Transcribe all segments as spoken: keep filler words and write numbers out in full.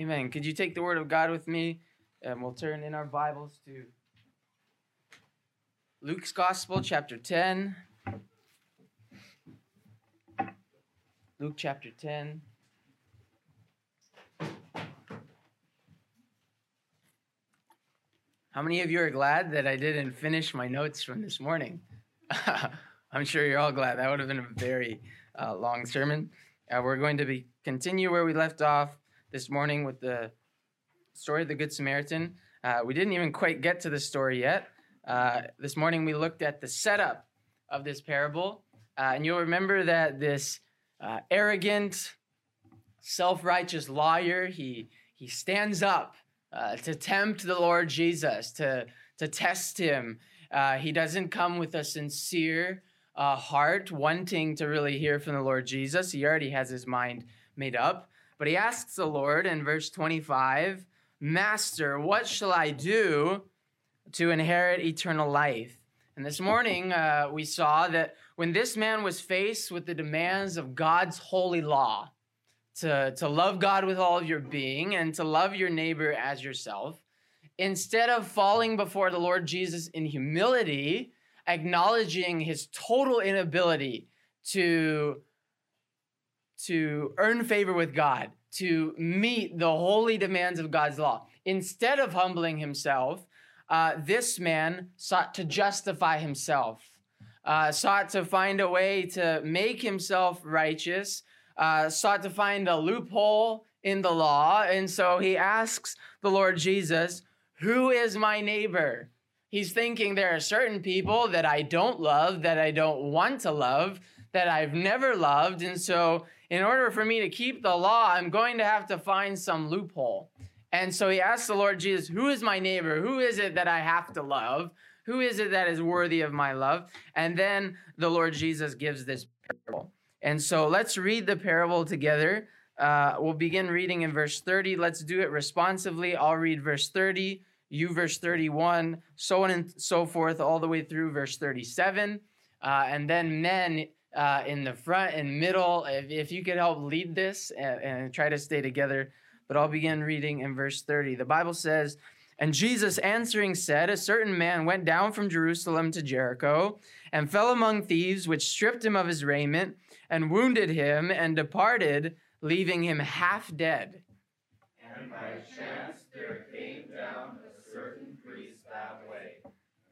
Amen. Could you take the word of God with me? And we'll turn in our Bibles to Luke's Gospel, chapter ten. Luke chapter ten. How many of you are glad that I didn't finish my notes from this morning? I'm sure you're all glad. That would have been a very uh, long sermon. Uh, we're going to be continue where we left off this morning with the story of the Good Samaritan. Uh, we didn't even quite get to the story yet. Uh, this morning we looked at the setup of this parable. Uh, and you'll remember that this uh, arrogant, self-righteous lawyer, he he stands up uh, to tempt the Lord Jesus, to, to test him. Uh, he doesn't come with a sincere uh, heart wanting to really hear from the Lord Jesus. He already has his mind made up. But he asks the Lord in verse twenty-five, "Master, what shall I do to inherit eternal life?" And this morning, uh, we saw that when this man was faced with the demands of God's holy law, to, to love God with all of your being and to love your neighbor as yourself, instead of falling before the Lord Jesus in humility, acknowledging his total inability to, to earn favor with God, to meet the holy demands of God's law. Instead of humbling himself, uh, this man sought to justify himself, uh, sought to find a way to make himself righteous, uh, sought to find a loophole in the law. And so he asks the Lord Jesus, "Who is my neighbor?" He's thinking there are certain people that I don't love, that I don't want to love, that I've never loved. And so in order for me to keep the law, I'm going to have to find some loophole. And so he asks the Lord Jesus, "Who is my neighbor? Who is it that I have to love? Who is it that is worthy of my love?" And then the Lord Jesus gives this parable. And so let's read the parable together. Uh, we'll begin reading in verse thirty. Let's do it responsively. I'll read verse thirty, you verse thirty-one, so on and so forth, all the way through verse thirty-seven. Uh, and then men... Uh, in the front and middle, if, if you could help lead this and, and try to stay together. But I'll begin reading in verse thirty. The Bible says, "And Jesus answering said, a certain man went down from Jerusalem to Jericho and fell among thieves, which stripped him of his raiment and wounded him and departed, leaving him half dead. And by chance there came down a certain priest that way,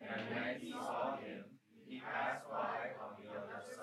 and when he saw him, he passed by on the other side.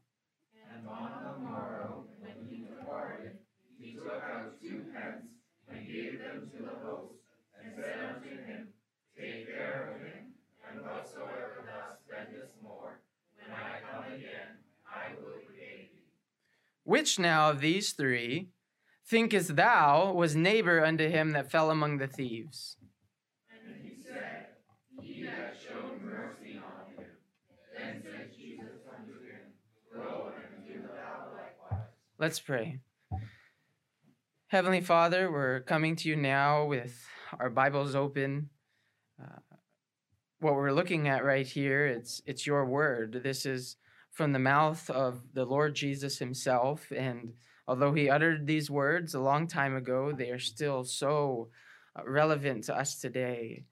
And on Which now of these three thinkest thou was neighbor unto him that fell among the thieves? And he said, He that showed mercy on him. Then said Jesus unto him, Go and do thou likewise. Let's pray. Heavenly Father, we're coming to you now with our Bibles open. Uh, what we're looking at right here, it's it's your word. This is from the mouth of the Lord Jesus himself. And although he uttered these words a long time ago, they are still so relevant to us today.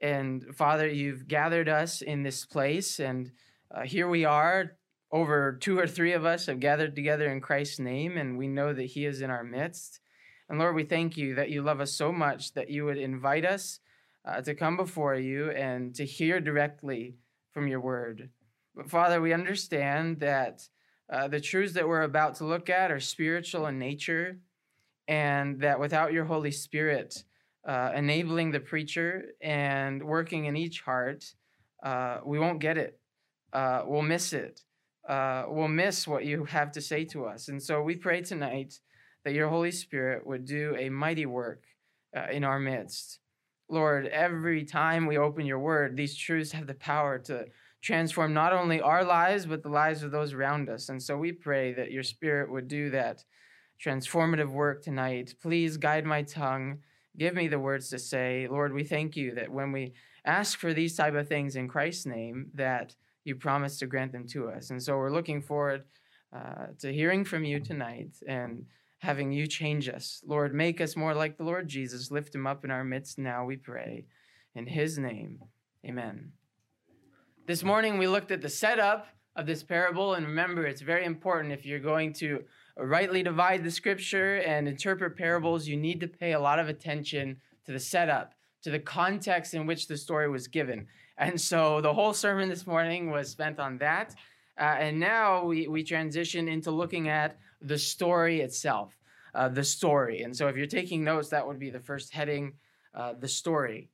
And Father, you've gathered us in this place, and uh, here we are. Over two or three of us have gathered together in Christ's name, and we know that he is in our midst. And Lord, we thank you that you love us so much that you would invite us uh, to come before you and to hear directly from your word. But Father, we understand that uh, the truths that we're about to look at are spiritual in nature, and that without your Holy Spirit uh, enabling the preacher and working in each heart, uh, we won't get it. Uh, we'll miss it. Uh, we'll miss what you have to say to us. And so we pray tonight that your Holy Spirit would do a mighty work uh, in our midst. Lord, every time we open your word, these truths have the power to transform not only our lives, but the lives of those around us. And so we pray that your spirit would do that transformative work tonight. Please guide my tongue. Give me the words to say. Lord, we thank you that when we ask for these type of things in Christ's name, that you promise to grant them to us. And so we're looking forward uh, to hearing from you tonight and having you change us. Lord, make us more like the Lord Jesus. Lift him up in our midst now, we pray. In his name, amen. This morning, we looked at the setup of this parable, and remember, it's very important if you're going to rightly divide the scripture and interpret parables, you need to pay a lot of attention to the setup, to the context in which the story was given. And so the whole sermon this morning was spent on that, uh, and now we, we transition into looking at the story itself, uh, the story. And so if you're taking notes, that would be the first heading, uh, the story.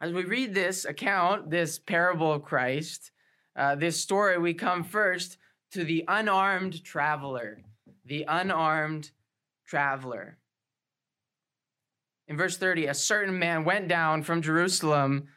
As we read this account, this parable of Christ, uh, this story, we come first to the unarmed traveler, the unarmed traveler. In verse thirty, a certain man went down from Jerusalem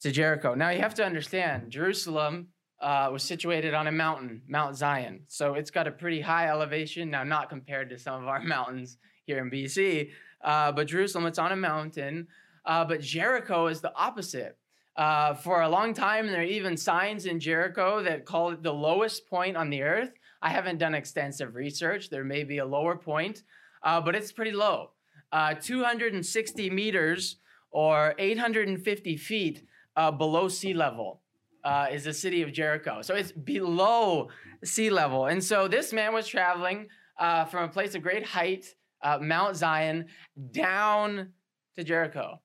to Jericho. Now you have to understand, Jerusalem uh, was situated on a mountain, Mount Zion. So it's got a pretty high elevation, now not compared to some of our mountains here in B C, uh, but Jerusalem, it's on a mountain. Uh, but Jericho is the opposite. Uh, for a long time, there are even signs in Jericho that call it the lowest point on the earth. I haven't done extensive research. There may be a lower point, uh, but it's pretty low. Uh, two hundred sixty meters or eight hundred fifty feet uh, below sea level uh, is the city of Jericho. So it's below sea level. And so this man was traveling uh, from a place of great height, uh, Mount Zion, down to Jericho.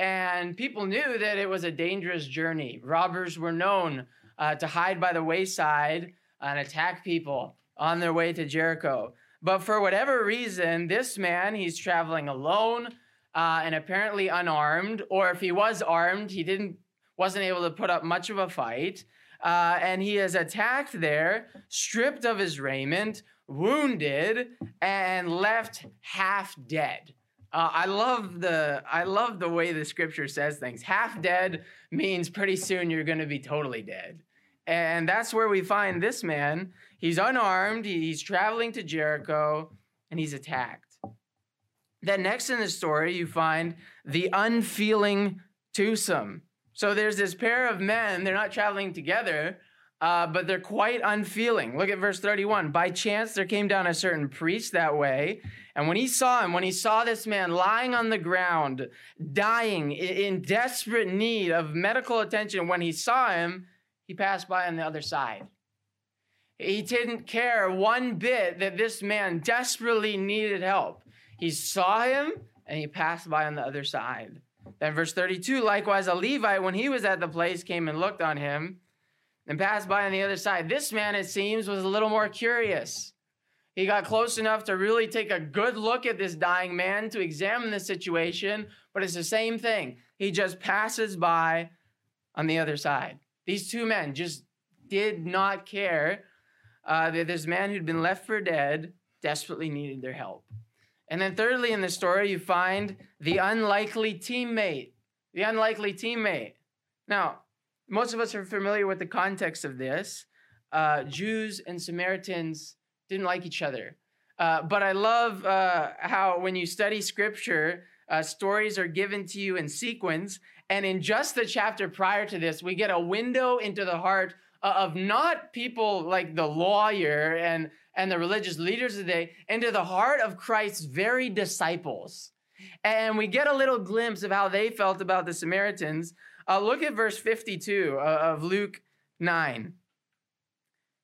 And people knew that it was a dangerous journey. Robbers were known uh, to hide by the wayside and attack people on their way to Jericho. But for whatever reason, this man, he's traveling alone uh, and apparently unarmed, or if he was armed, he didn't wasn't able to put up much of a fight. Uh, and he is attacked there, stripped of his raiment, wounded, and left half dead. Uh, I love the I love the way the scripture says things. Half dead means pretty soon you're going to be totally dead. And that's where we find this man. He's unarmed, he's traveling to Jericho, and he's attacked. Then next in the story, you find the unfeeling twosome. So there's this pair of men, they're not traveling together, uh, but they're quite unfeeling. Look at verse thirty-one. By chance, there came down a certain priest that way, and when he saw him, when he saw this man lying on the ground, dying in desperate need of medical attention, when he saw him, he passed by on the other side. He didn't care one bit that this man desperately needed help. He saw him and he passed by on the other side. Then verse thirty-two, likewise a Levite, when he was at the place, came and looked on him and passed by on the other side. This man, it seems, was a little more curious. He got close enough to really take a good look at this dying man, to examine the situation, but it's the same thing. He just passes by on the other side. These two men just did not care uh, that this man who'd been left for dead desperately needed their help. And then thirdly in the story, you find the unlikely teammate, the unlikely teammate. Now, most of us are familiar with the context of this. Uh, Jews and Samaritans didn't like each other. Uh, but I love uh, how when you study scripture, uh, stories are given to you in sequence. And in just the chapter prior to this, we get a window into the heart of not people like the lawyer and, and the religious leaders of the day, into the heart of Christ's very disciples. And we get a little glimpse of how they felt about the Samaritans. Uh, look at verse fifty-two of Luke nine.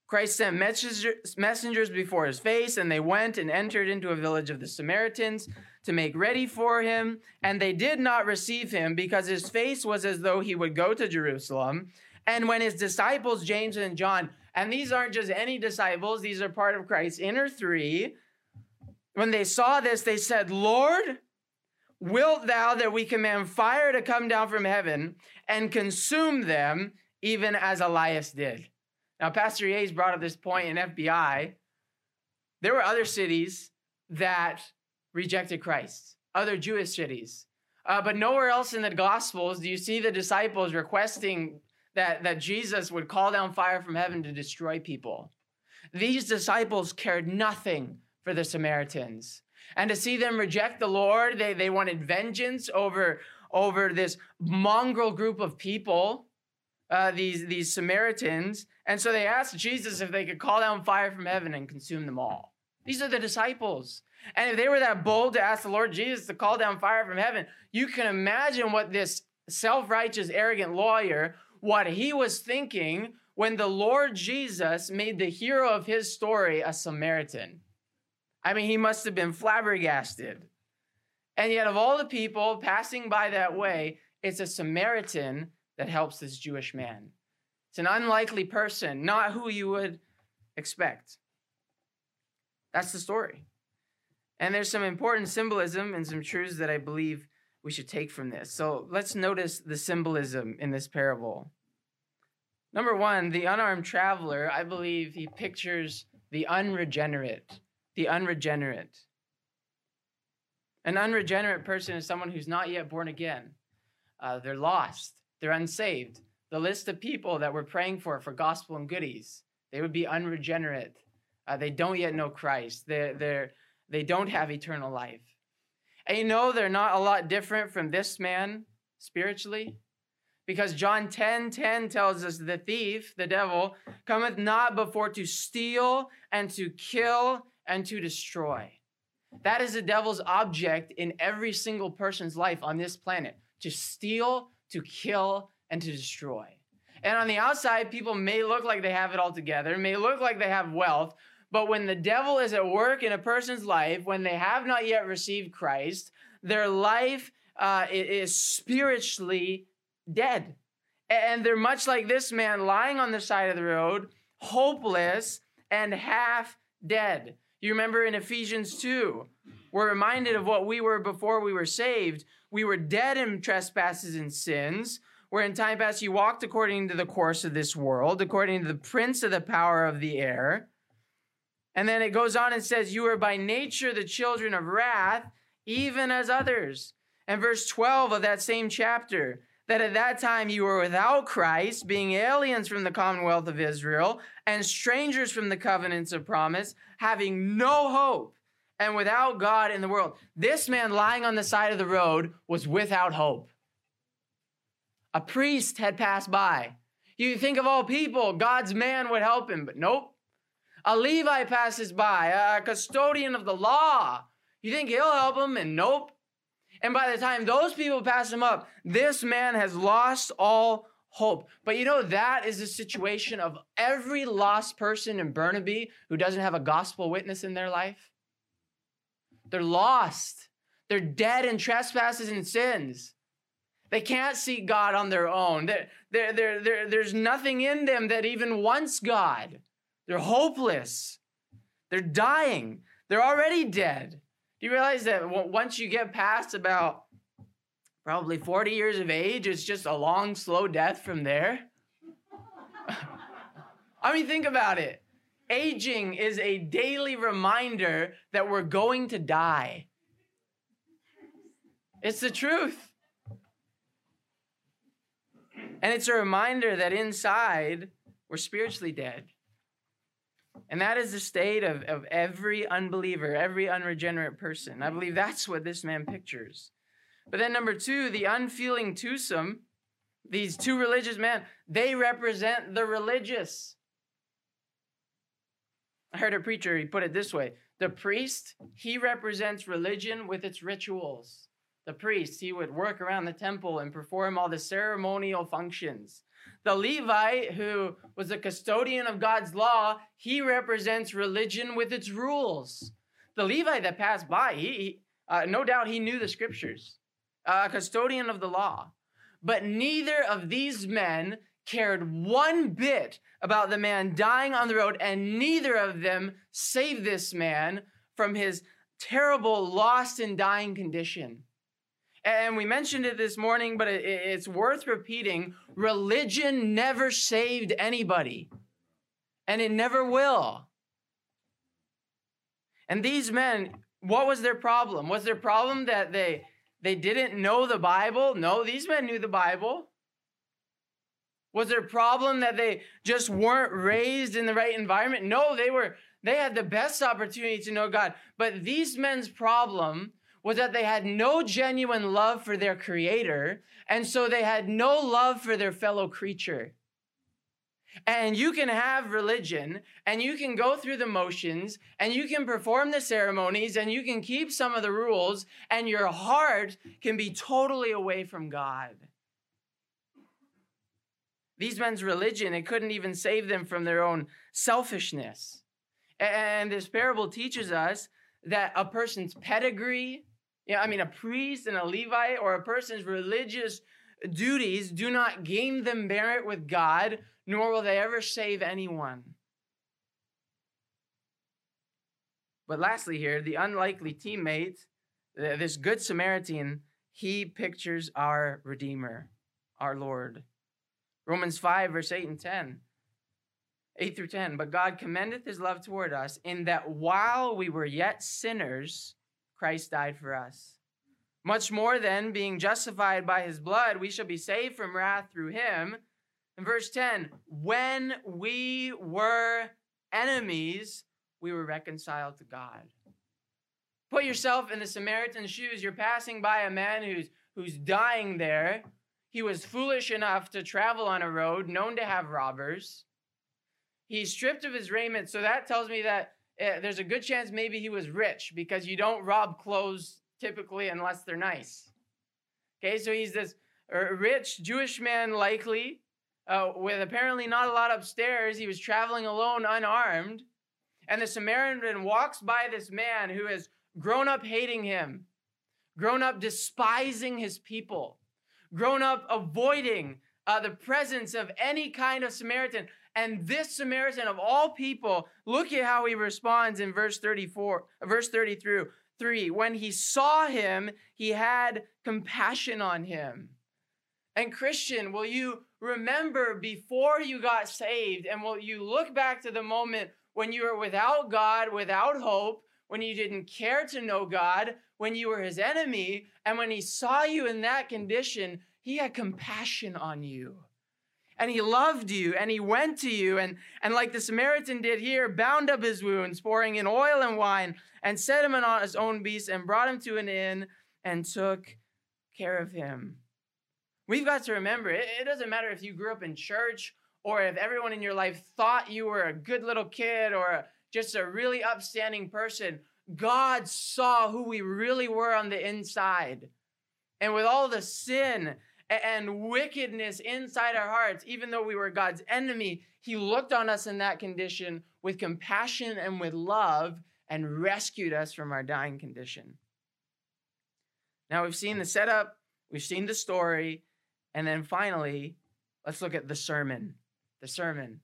Christ sent messengers before his face, and they went and entered into a village of the Samaritans to make ready for him. And they did not receive him, because his face was as though he would go to Jerusalem. And when his disciples, James and John, and these aren't just any disciples, these are part of Christ's inner three. When they saw this, they said, Lord, wilt thou that we command fire to come down from heaven and consume them, even as Elias did? Now, Pastor Yates brought up this point in F B I. There were other cities that rejected Christ, other Jewish cities. Uh, but nowhere else in the Gospels do you see the disciples requesting that, that Jesus would call down fire from heaven to destroy people. These disciples cared nothing for the Samaritans. And to see them reject the Lord, they, they wanted vengeance over, over this mongrel group of people, uh, these, these Samaritans. And so they asked Jesus if they could call down fire from heaven and consume them all. These are the disciples. And if they were that bold to ask the Lord Jesus to call down fire from heaven, you can imagine what this self-righteous, arrogant lawyer, what he was thinking when the Lord Jesus made the hero of his story a Samaritan. I mean, he must have been flabbergasted. And yet of all the people passing by that way, it's a Samaritan that helps this Jewish man. It's an unlikely person, not who you would expect. That's the story. And there's some important symbolism and some truths that I believe we should take from this. So let's notice the symbolism in this parable. Number one, the unarmed traveler, I believe he pictures the unregenerate, the unregenerate. An unregenerate person is someone who's not yet born again. Uh, they're lost. They're unsaved. The list of people that we're praying for, for gospel and goodies, they would be unregenerate. Uh, they don't yet know Christ. They're, they're, they don't have eternal life. And you know they're not a lot different from this man spiritually, because John ten ten tells us the thief, the devil, cometh not before to steal and to kill and to destroy. That is the devil's object in every single person's life on this planet, to steal, to kill, and to destroy. And on the outside, people may look like they have it all together, may look like they have wealth, but when the devil is at work in a person's life, when they have not yet received Christ, their life uh, is spiritually dead. And they're much like this man lying on the side of the road, hopeless and half dead. You remember in Ephesians two, we're reminded of what we were before we were saved. We were dead in trespasses and sins, where in time past you walked according to the course of this world, according to the prince of the power of the air. And then it goes on and says, you are by nature the children of wrath, even as others. And verse twelve of that same chapter, that at that time you were without Christ, being aliens from the commonwealth of Israel and strangers from the covenants of promise, having no hope and without God in the world. This man lying on the side of the road was without hope. A priest had passed by. You think of all people, God's man would help him, but nope. A Levi passes by, a custodian of the law. You think he'll help him, and nope. And by the time those people pass him up, this man has lost all hope. But you know, that is the situation of every lost person in Burnaby who doesn't have a gospel witness in their life. They're lost. They're dead in trespasses and sins. They can't see God on their own. They're, they're, they're, they're, there's nothing in them that even wants God. They're hopeless. They're dying. They're already dead. Do you realize that once you get past about probably forty years of age, it's just a long, slow death from there? I mean, think about it. Aging is a daily reminder that we're going to die. It's the truth. And it's a reminder that inside, we're spiritually dead. And that is the state of, of every unbeliever, every unregenerate person. I believe that's what this man pictures. But then number two, the unfeeling twosome, these two religious men, they represent the religious. I heard a preacher, he put it this way. The priest, he represents religion with its rituals. The priest, he would work around the temple and perform all the ceremonial functions. The Levite, who was a custodian of God's law, he represents religion with its rules. The Levite that passed by, he uh, no doubt he knew the scriptures, a uh, custodian of the law. But neither of these men cared one bit about the man dying on the road, and neither of them saved this man from his terrible, lost and dying condition. And we mentioned it this morning, but it's worth repeating. Religion never saved anybody, and it never will. And these men, what was their problem? Was their problem that they They didn't know the Bible. No, these men knew the Bible. Was there a problem that they just weren't raised in the right environment? No, they were. They had the best opportunity to know God. But these men's problem was that they had no genuine love for their Creator, and so they had no love for their fellow creature. And you can have religion, and you can go through the motions, and you can perform the ceremonies, and you can keep some of the rules, and your heart can be totally away from God. These men's religion, it couldn't even save them from their own selfishness. And this parable teaches us that a person's pedigree, yeah, I mean, a priest and a Levite, or a person's religious duties do not gain them merit with God, nor will they ever save anyone. But lastly here, the unlikely teammate, this Good Samaritan, he pictures our Redeemer, our Lord. Romans five, verse eight and ten. eight through ten, but God commendeth his love toward us in that while we were yet sinners, Christ died for us. Much more then, being justified by his blood, we shall be saved from wrath through him. In verse ten, when we were enemies, we were reconciled to God. Put yourself in the Samaritan's shoes. You're passing by a man who's, who's dying there. He was foolish enough to travel on a road known to have robbers. He's stripped of his raiment, so that tells me that uh, there's a good chance maybe he was rich, because you don't rob clothes typically unless they're nice. Okay, so he's this rich Jewish man, likely, uh, with apparently not a lot upstairs. He was traveling alone, unarmed, and the Samaritan walks by this man who has grown up hating him, grown up despising his people, grown up avoiding uh, the presence of any kind of Samaritan. And this Samaritan of all people, look at how he responds in verse thirty-four, verse thirty through three. When he saw him, he had compassion on him. And Christian, will you remember before you got saved, and will you look back to the moment when you were without God, without hope, when you didn't care to know God, when you were his enemy, and when he saw you in that condition, he had compassion on you. And he loved you, and he went to you, and, and like the Samaritan did here, bound up his wounds, pouring in oil and wine, and set him on his own beast, and brought him to an inn, and took care of him. We've got to remember, it, it doesn't matter if you grew up in church, or if everyone in your life thought you were a good little kid, or a, just a really upstanding person. God saw who we really were on the inside. And with all the sin and wickedness inside our hearts, even though we were God's enemy, he looked on us in that condition with compassion and with love and rescued us from our dying condition. Now we've seen the setup, we've seen the story, and then finally, let's look at the sermon. The sermon.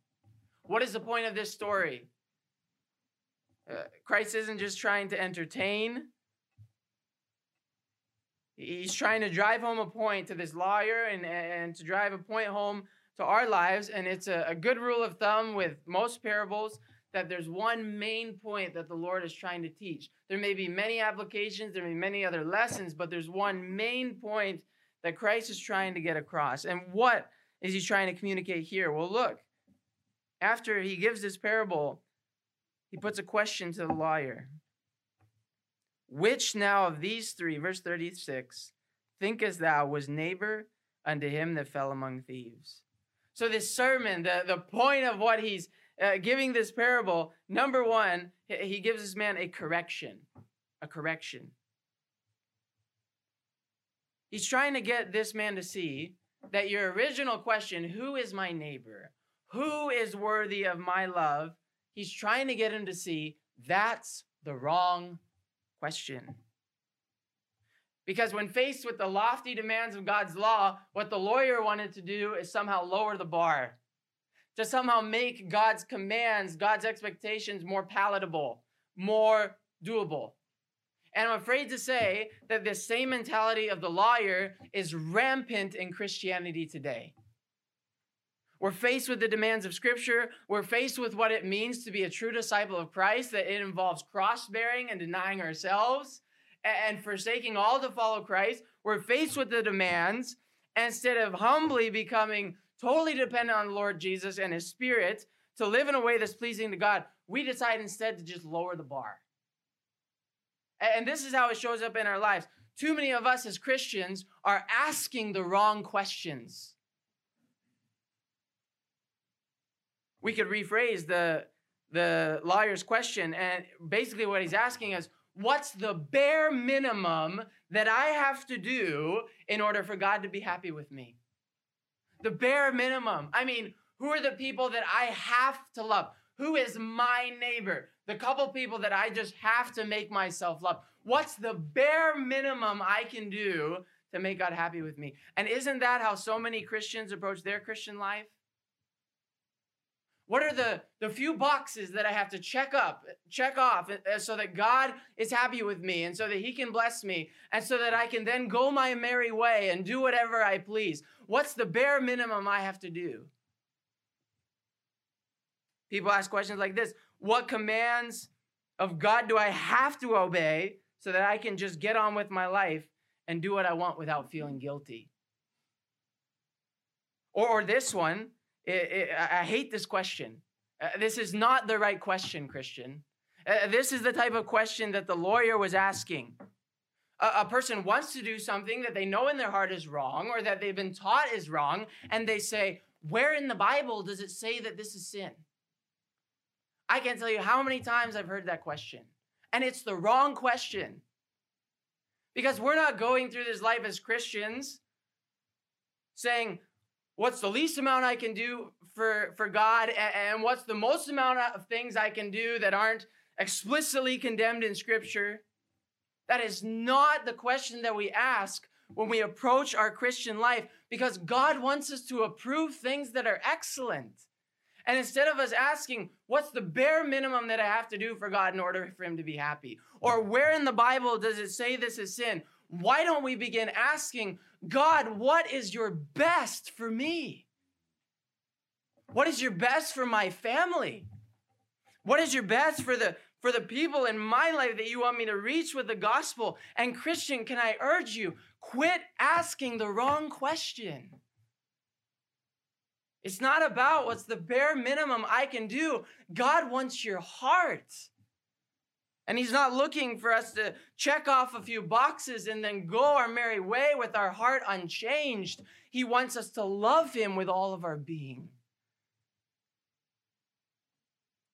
What is the point of this story? Uh, Christ isn't just trying to entertain. He's trying to drive home a point to this lawyer and, and to drive a point home to our lives. And it's a, a good rule of thumb with most parables that there's one main point that the Lord is trying to teach. There may be many applications, there may be many other lessons, but there's one main point that Christ is trying to get across. And what is he trying to communicate here? Well, look, after he gives this parable, he puts a question to the lawyer. Which now of these three, verse thirty-six, thinkest thou was neighbor unto him that fell among thieves? So this sermon, the, the point of what he's uh, giving this parable, number one, he gives this man a correction, a correction. He's trying to get this man to see that your original question, who is my neighbor? Who is worthy of my love? He's trying to get him to see that's the wrong question. Because when faced with the lofty demands of God's law, what the lawyer wanted to do is somehow lower the bar, to somehow make God's commands, God's expectations more palatable, more doable. And I'm afraid to say that this same mentality of the lawyer is rampant in Christianity today. We're faced with the demands of Scripture. We're faced with what it means to be a true disciple of Christ, that it involves cross-bearing and denying ourselves and forsaking all to follow Christ. we're faced with the demands, and instead of humbly becoming totally dependent on the Lord Jesus and his Spirit to live in a way that's pleasing to God, we decide instead to just lower the bar. And this is how it shows up in our lives. Too many of us as Christians are asking the wrong questions. We could rephrase the, the lawyer's question, and basically what he's asking is, what's the bare minimum that I have to do in order for God to be happy with me? The bare minimum. I mean, who are the people that I have to love? Who is my neighbor? The couple people that I just have to make myself love. What's the bare minimum I can do to make God happy with me? And isn't that how so many Christians approach their Christian life? What are the, the few boxes that I have to check up, check off so that God is happy with me and so that he can bless me and so that I can then go my merry way and do whatever I please? What's the bare minimum I have to do? People ask questions like this. What commands of God do I have to obey so that I can just get on with my life and do what I want without feeling guilty? Or, or this one, it, it, I hate this question. Uh, this is not the right question, Christian. Uh, this is the type of question that the lawyer was asking. A person wants to do something that they know in their heart is wrong or that they've been taught is wrong, and they say, where in the Bible does it say that this is sin? I can't tell you how many times I've heard that question. And it's the wrong question. Because we're not going through this life as Christians saying, what's the least amount I can do for, for God, and what's the most amount of things I can do that aren't explicitly condemned in Scripture? That is not the question that we ask when we approach our Christian life, because God wants us to approve things that are excellent. And instead of us asking, what's the bare minimum that I have to do for God in order for him to be happy? Or where in the Bible does it say this is sin? Why don't we begin asking, God, what is your best for me? What is your best for my family? What is your best for the for the people in my life that you want me to reach with the gospel? And Christian, can I urge you, quit asking the wrong question. It's not about what's the bare minimum I can do. God wants your heart. And he's not looking for us to check off a few boxes and then go our merry way with our heart unchanged. He wants us to love him with all of our being.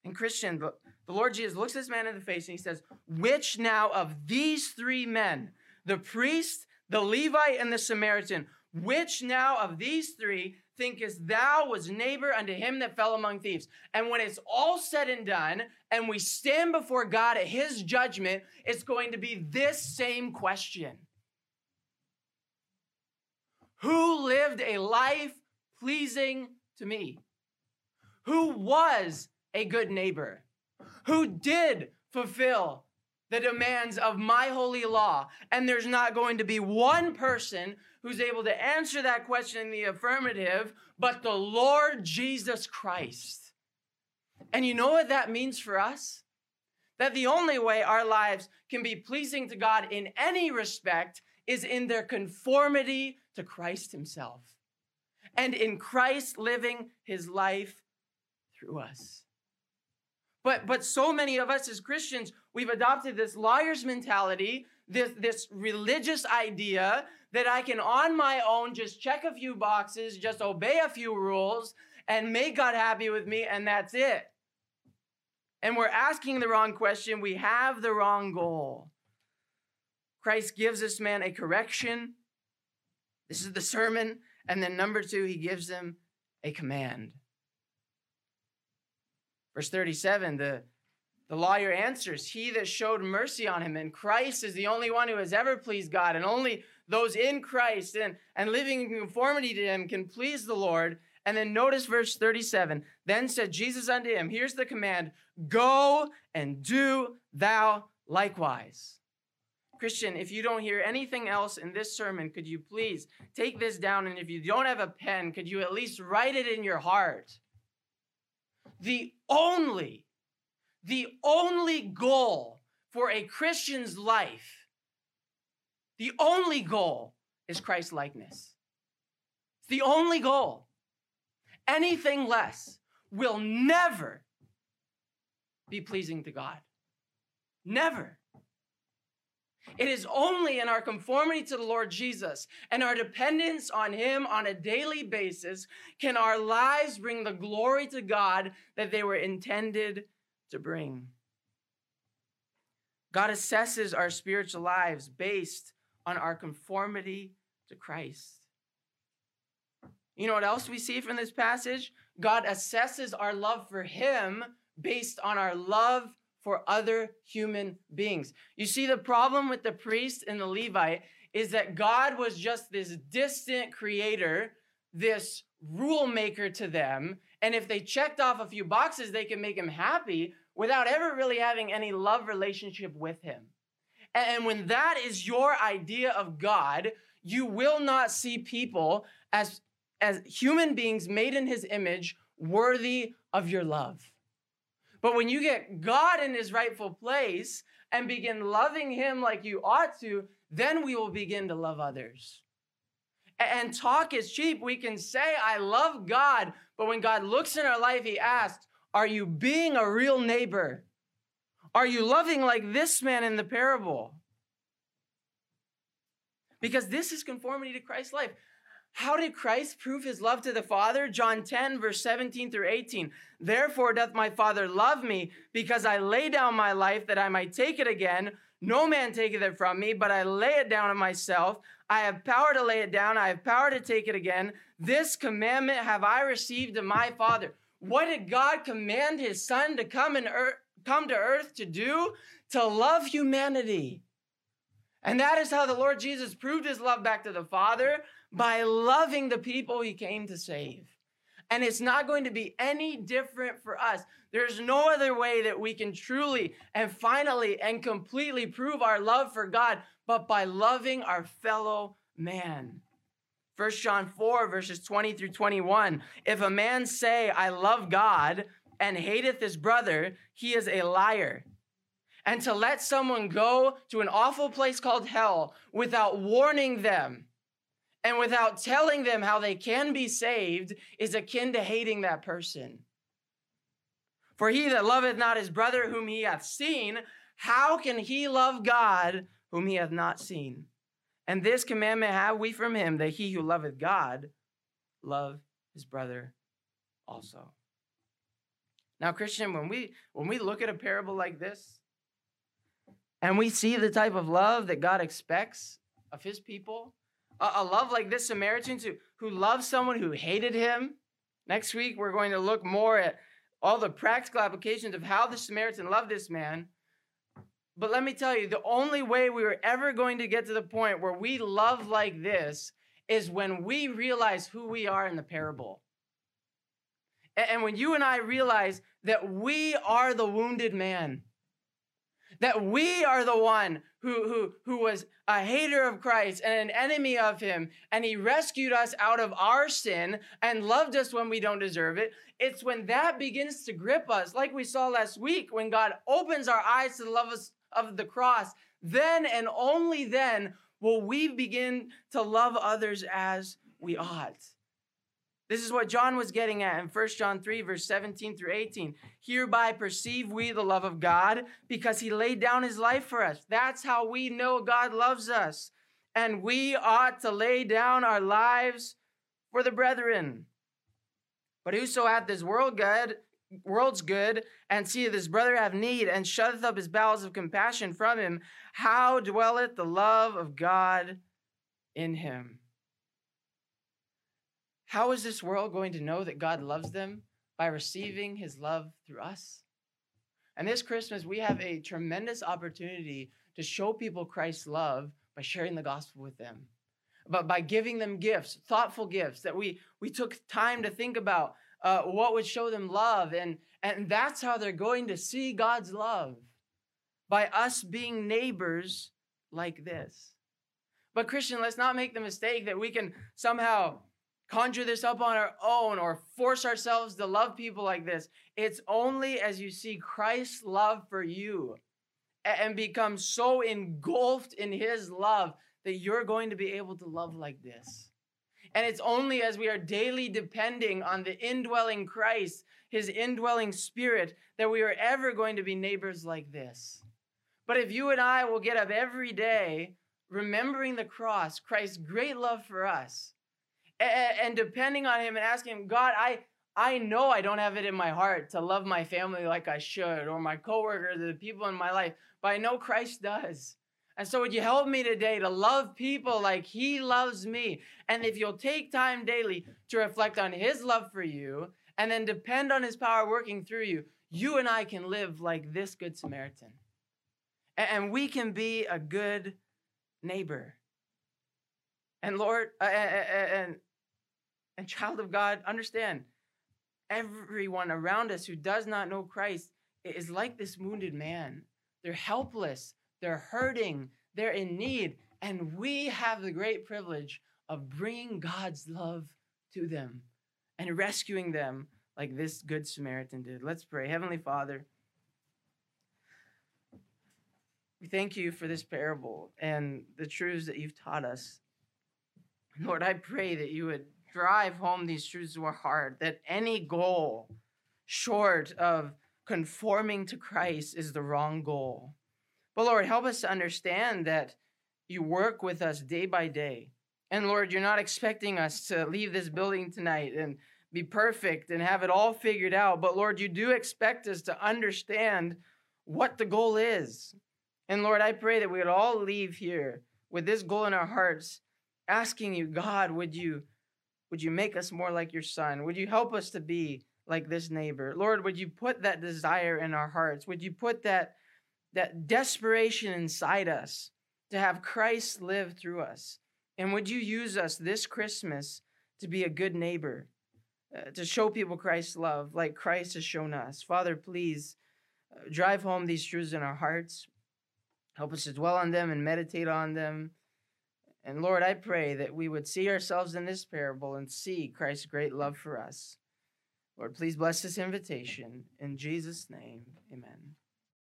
And Christian, the Lord Jesus looks this man in the face and he says, which now of these three men, the priest, the Levite, and the Samaritan, which now of these three thinkest thou was neighbor unto him that fell among thieves? And when it's all said and done, and we stand before God at his judgment, it's going to be this same question. Who lived a life pleasing to me? Who was a good neighbor? Who did fulfill the demands of my holy law? And there's not going to be one person who's able to answer that question in the affirmative, but the Lord Jesus Christ. And you know what that means for us? That the only way our lives can be pleasing to God in any respect is in their conformity to Christ himself, and in Christ living his life through us. But, but so many of us as Christians, we've adopted this lawyer's mentality, this, this religious idea that I can on my own just check a few boxes, just obey a few rules, and make God happy with me, and that's it. And we're asking the wrong question. We have the wrong goal. Christ gives this man a correction. This is the sermon. And then number two, he gives him a command. Verse thirty-seven, the, the lawyer answers, he that showed mercy on him, and Christ is the only one who has ever pleased God, and only those in Christ and, and living in conformity to him can please the Lord. And then notice verse thirty-seven, then said Jesus unto him, here's the command, go and do thou likewise. Christian, if you don't hear anything else in this sermon, could you please take this down? And if you don't have a pen, could you at least write it in your heart? The only, the only goal for a Christian's life, the only goal is Christ likeness. It's the only goal. Anything less will never be pleasing to God. Never. It is only in our conformity to the Lord Jesus and our dependence on him on a daily basis can our lives bring the glory to God that they were intended to bring. God assesses our spiritual lives based on our conformity to Christ. You know what else we see from this passage? God assesses our love for him based on our love for other human beings. You see, the problem with the priest and the Levite is that God was just this distant creator, this rule maker to them. And if they checked off a few boxes, they could make him happy without ever really having any love relationship with him. And when that is your idea of God, you will not see people as, as human beings made in his image worthy of your love. But when you get God in his rightful place and begin loving him like you ought to, then we will begin to love others. And talk is cheap. We can say, I love God. But when God looks in our life, he asks, are you being a real neighbor? Are you loving like this man in the parable? Because this is conformity to Christ's life. How did Christ prove his love to the Father? John ten, verse seventeen through eighteen. Therefore doth my Father love me, because I lay down my life that I might take it again. No man taketh it from me, but I lay it down of myself. I have power to lay it down. I have power to take it again. This commandment have I received of my Father. What did God command his Son to come, and er- come to earth to do? To love humanity. And that is how the Lord Jesus proved his love back to the Father, by loving the people he came to save. And it's not going to be any different for us. There's no other way that we can truly and finally and completely prove our love for God, but by loving our fellow man. First John four, verses twenty through twenty-one. If a man say, I love God, and hateth his brother, he is a liar. And to let someone go to an awful place called hell without warning them, and without telling them how they can be saved, is akin to hating that person. For he that loveth not his brother whom he hath seen, how can he love God whom he hath not seen? And this commandment have we from him, that he who loveth God love his brother also. Now, Christian, when we when we look at a parable like this, and we see the type of love that God expects of his people, a love like this Samaritan who, who loves someone who hated him. Next week, we're going to look more at all the practical applications of how the Samaritan loved this man. But let me tell you, the only way we were ever going to get to the point where we love like this is when we realize who we are in the parable. And, and when you and I realize that we are the wounded man, that we are the one who, who, who was a hater of Christ and an enemy of him, and he rescued us out of our sin and loved us when we don't deserve it. It's when that begins to grip us, like we saw last week, when God opens our eyes to the love of the cross, then and only then will we begin to love others as we ought. This is what John was getting at in First John three, verse seventeen through eighteen. Hereby perceive we the love of God, because he laid down his life for us. That's how we know God loves us. And we ought to lay down our lives for the brethren. But whoso hath this world good, world's good, and seeth his brother have need, and shutteth up his bowels of compassion from him, how dwelleth the love of God in him? How is this world going to know that God loves them? By receiving his love through us. And this Christmas, we have a tremendous opportunity to show people Christ's love by sharing the gospel with them, but by giving them gifts, thoughtful gifts that we, we took time to think about uh, what would show them love. And, and that's how they're going to see God's love, by us being neighbors like this. But Christian, let's not make the mistake that we can somehow conjure this up on our own or force ourselves to love people like this. It's only as you see Christ's love for you and become so engulfed in his love that you're going to be able to love like this. And it's only as we are daily depending on the indwelling Christ, his indwelling Spirit, that we are ever going to be neighbors like this. But if you and I will get up every day remembering the cross, Christ's great love for us, and depending on him and asking him, God, I, I know I don't have it in my heart to love my family like I should, or my coworkers, or the people in my life, but I know Christ does. And so would you help me today to love people like he loves me? And if you'll take time daily to reflect on his love for you and then depend on his power working through you, you and I can live like this Good Samaritan. And we can be a good neighbor. And Lord, uh, and, and child of God, understand, everyone around us who does not know Christ is like this wounded man. They're helpless. They're hurting, they're in need, and we have the great privilege of bringing God's love to them and rescuing them like this Good Samaritan did. Let's pray. Heavenly Father, we thank you for this parable and the truths that you've taught us. Lord, I pray that you would drive home these truths to our heart, that any goal short of conforming to Christ is the wrong goal. But Lord, help us to understand that you work with us day by day. And Lord, you're not expecting us to leave this building tonight and be perfect and have it all figured out. But Lord, you do expect us to understand what the goal is. And Lord, I pray that we would all leave here with this goal in our hearts, asking you, God, would you, would you make us more like your son? Would you help us to be like this neighbor? Lord, would you put that desire in our hearts? Would you put that that desperation inside us to have Christ live through us? And would you use us this Christmas to be a good neighbor, uh, to show people Christ's love like Christ has shown us? Father, please uh, drive home these truths in our hearts. Help us to dwell on them and meditate on them. And Lord, I pray that we would see ourselves in this parable and see Christ's great love for us. Lord, please bless this invitation. In Jesus' name, amen.